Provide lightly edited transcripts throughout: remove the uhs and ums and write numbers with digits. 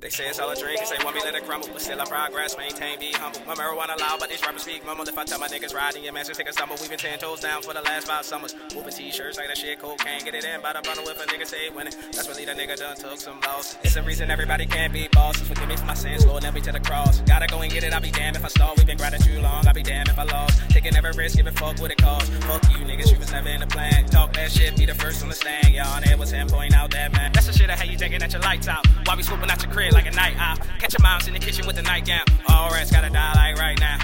They say it's all a dream, they say want me let it crumble, but still I progress, maintain, be humble. My marijuana loud, but these rappers speak mumble. If I tell my niggas riding, your masters take a stumble. We've been 10 toes down for the last 5 summers. Whooping t-shirts like that shit cocaine. Get it in by the bundle if a nigga say winning. That's really the nigga done took some loss. It's the reason everybody can't be bosses. Forgive me for my sins, Lord, let me to the cross. Gotta go and get it, I'll be damned if I stall. We've been grinding too long, I'll be damned if I lost. Taking every risk, giving fuck what it costs. Fuck you niggas, you was never in the plan. Talk that shit, be the first on the stand. Y'all, it was him pointing out that man. That's the shit I had you thinking that your lights out. Why we swooping out your crib like a night owl? Catch your moms in the kitchen with a nightgown. All rats gotta die like right now.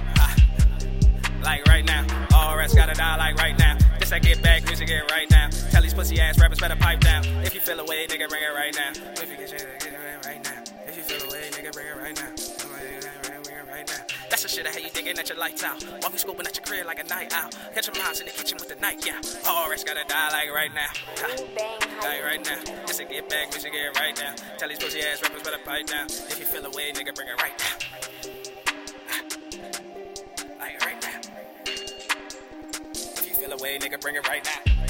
Like right now. All rats gotta die like right now. This I get back, music get right now. Tell these pussy ass rappers better pipe down. If you feel away, nigga, bring it right now. If you get it right now. If you feel away, nigga, bring it right now. That's the shit I had you thinking that your lights out. While we scooping at your crib like a night owl. Catch your moms in the kitchen with a nightgown. All rats gotta die like right now. Like right now. This a get back, music get right now. Tell these pussy ass rappers better pipe down. If you feel away, nigga, bring it right now. Like right now. If you feel away, nigga, bring it right now.